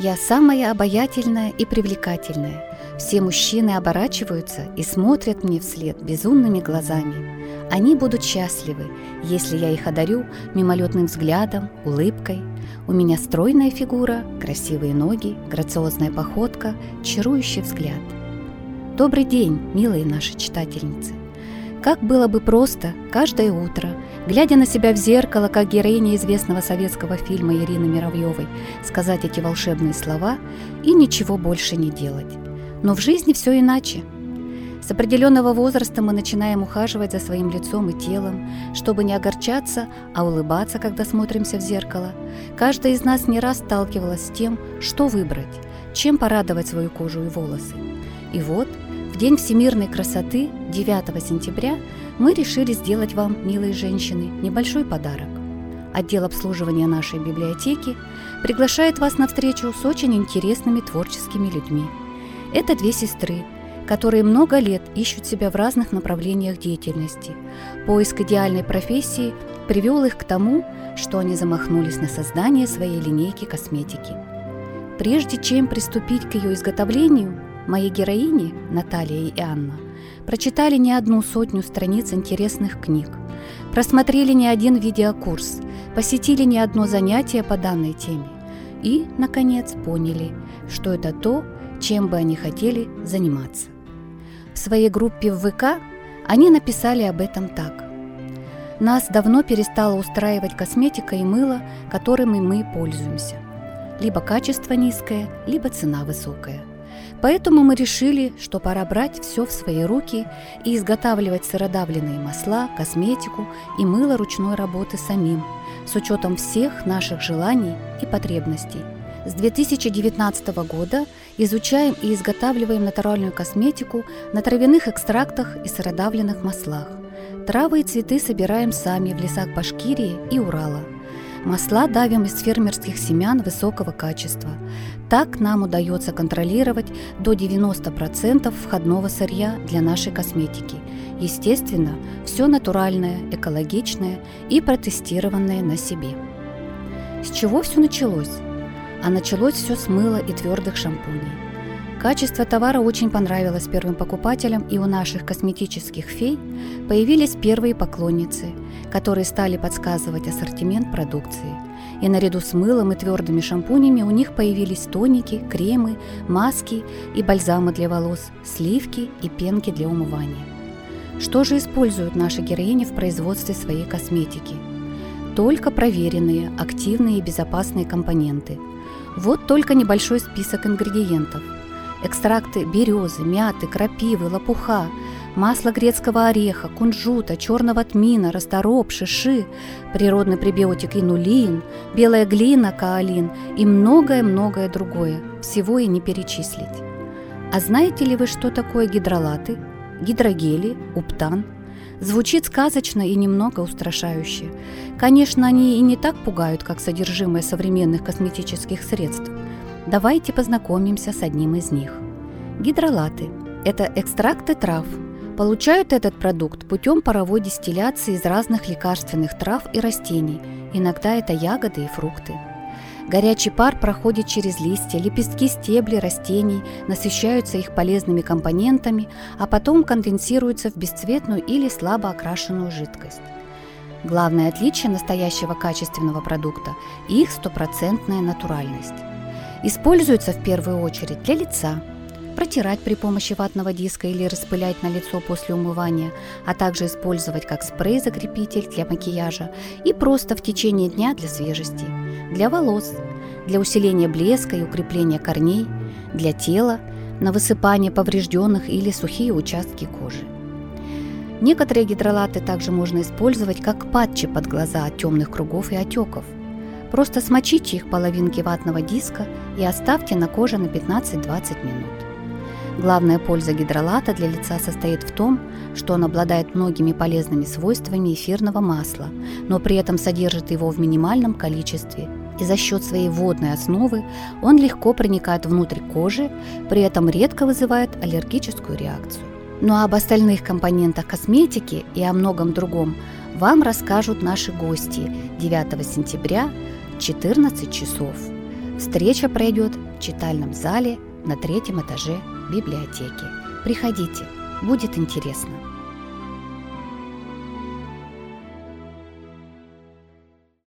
Я самая обаятельная и привлекательная. Все мужчины оборачиваются и смотрят мне вслед безумными глазами. Они будут счастливы, если я их одарю мимолетным взглядом, улыбкой. У меня стройная фигура, красивые ноги, грациозная походка, чарующий взгляд. Добрый день, милые наши читательницы! Как было бы просто каждое утро, глядя на себя в зеркало, как героиня известного советского фильма Ирины Мировьевой, сказать эти волшебные слова и ничего больше не делать. Но в жизни все иначе. С определенного возраста мы начинаем ухаживать за своим лицом и телом, чтобы не огорчаться, а улыбаться, когда смотримся в зеркало. Каждая из нас не раз сталкивалась с тем, что выбрать, чем порадовать свою кожу и волосы. И вот, в День всемирной красоты, 9 сентября, мы решили сделать вам, милые женщины, небольшой подарок. Отдел обслуживания нашей библиотеки приглашает вас на встречу с очень интересными творческими людьми. Это две сестры, которые много лет ищут себя в разных направлениях деятельности. Поиск идеальной профессии привел их к тому, что они замахнулись на создание своей линейки косметики. Прежде чем приступить к ее изготовлению, мои героини, Наталья и Анна, прочитали не одну сотню страниц интересных книг, просмотрели не один видеокурс, посетили не одно занятие по данной теме и, наконец, поняли, что это то, чем бы они хотели заниматься. В своей группе в ВК они написали об этом так. «Нас давно перестала устраивать косметика и мыло, которыми мы пользуемся. Либо качество низкое, либо цена высокая. Поэтому мы решили, что пора брать все в свои руки и изготавливать сыродавленные масла, косметику и мыло ручной работы самим, с учетом всех наших желаний и потребностей. С 2019 года изучаем и изготавливаем натуральную косметику на травяных экстрактах и сыродавленных маслах. Травы и цветы собираем сами в лесах Башкирии и Урала. Масла давим из фермерских семян высокого качества. Так нам удается контролировать до 90% входного сырья для нашей косметики. Естественно, все натуральное, экологичное и протестированное на себе». С чего все началось? А началось все с мыла и твердых шампуней. Качество товара очень понравилось первым покупателям, и у наших косметических фей появились первые поклонницы, которые стали подсказывать ассортимент продукции. И наряду с мылом и твердыми шампунями у них появились тоники, кремы, маски и бальзамы для волос, сливки и пенки для умывания. Что же используют наши героини в производстве своей косметики? Только проверенные, активные и безопасные компоненты. Вот только небольшой список ингредиентов. Экстракты березы, мяты, крапивы, лопуха, масло грецкого ореха, кунжута, черного тмина, расторопа, шиши, природный пребиотик инулин, белая глина, каолин и многое-многое другое, всего и не перечислить. А знаете ли вы, что такое гидролаты, гидрогели, уптан? Звучит сказочно и немного устрашающе. Конечно, они и не так пугают, как содержимое современных косметических средств. Давайте познакомимся с одним из них. Гидролаты – это экстракты трав. Получают этот продукт путем паровой дистилляции из разных лекарственных трав и растений. Иногда это ягоды и фрукты. Горячий пар проходит через листья, лепестки, стебли растений, насыщаются их полезными компонентами, а потом конденсируются в бесцветную или слабо окрашенную жидкость. Главное отличие настоящего качественного продукта – их стопроцентная натуральность. Используется в первую очередь для лица, протирать при помощи ватного диска или распылять на лицо после умывания, а также использовать как спрей-закрепитель для макияжа и просто в течение дня для свежести, для волос, для усиления блеска и укрепления корней, для тела, на высыпание поврежденных или сухие участки кожи. Некоторые гидролаты также можно использовать как патчи под глаза от темных кругов и отеков. Просто смочите их половинки ватного диска и оставьте на коже на 15-20 минут. Главная польза гидролата для лица состоит в том, что он обладает многими полезными свойствами эфирного масла, но при этом содержит его в минимальном количестве, и за счет своей водной основы он легко проникает внутрь кожи, при этом редко вызывает аллергическую реакцию. Ну а об остальных компонентах косметики и о многом другом вам расскажут наши гости 9 сентября в 14 часов. Встреча пройдет в читальном зале на 3-м этаже библиотеки. Приходите, будет интересно.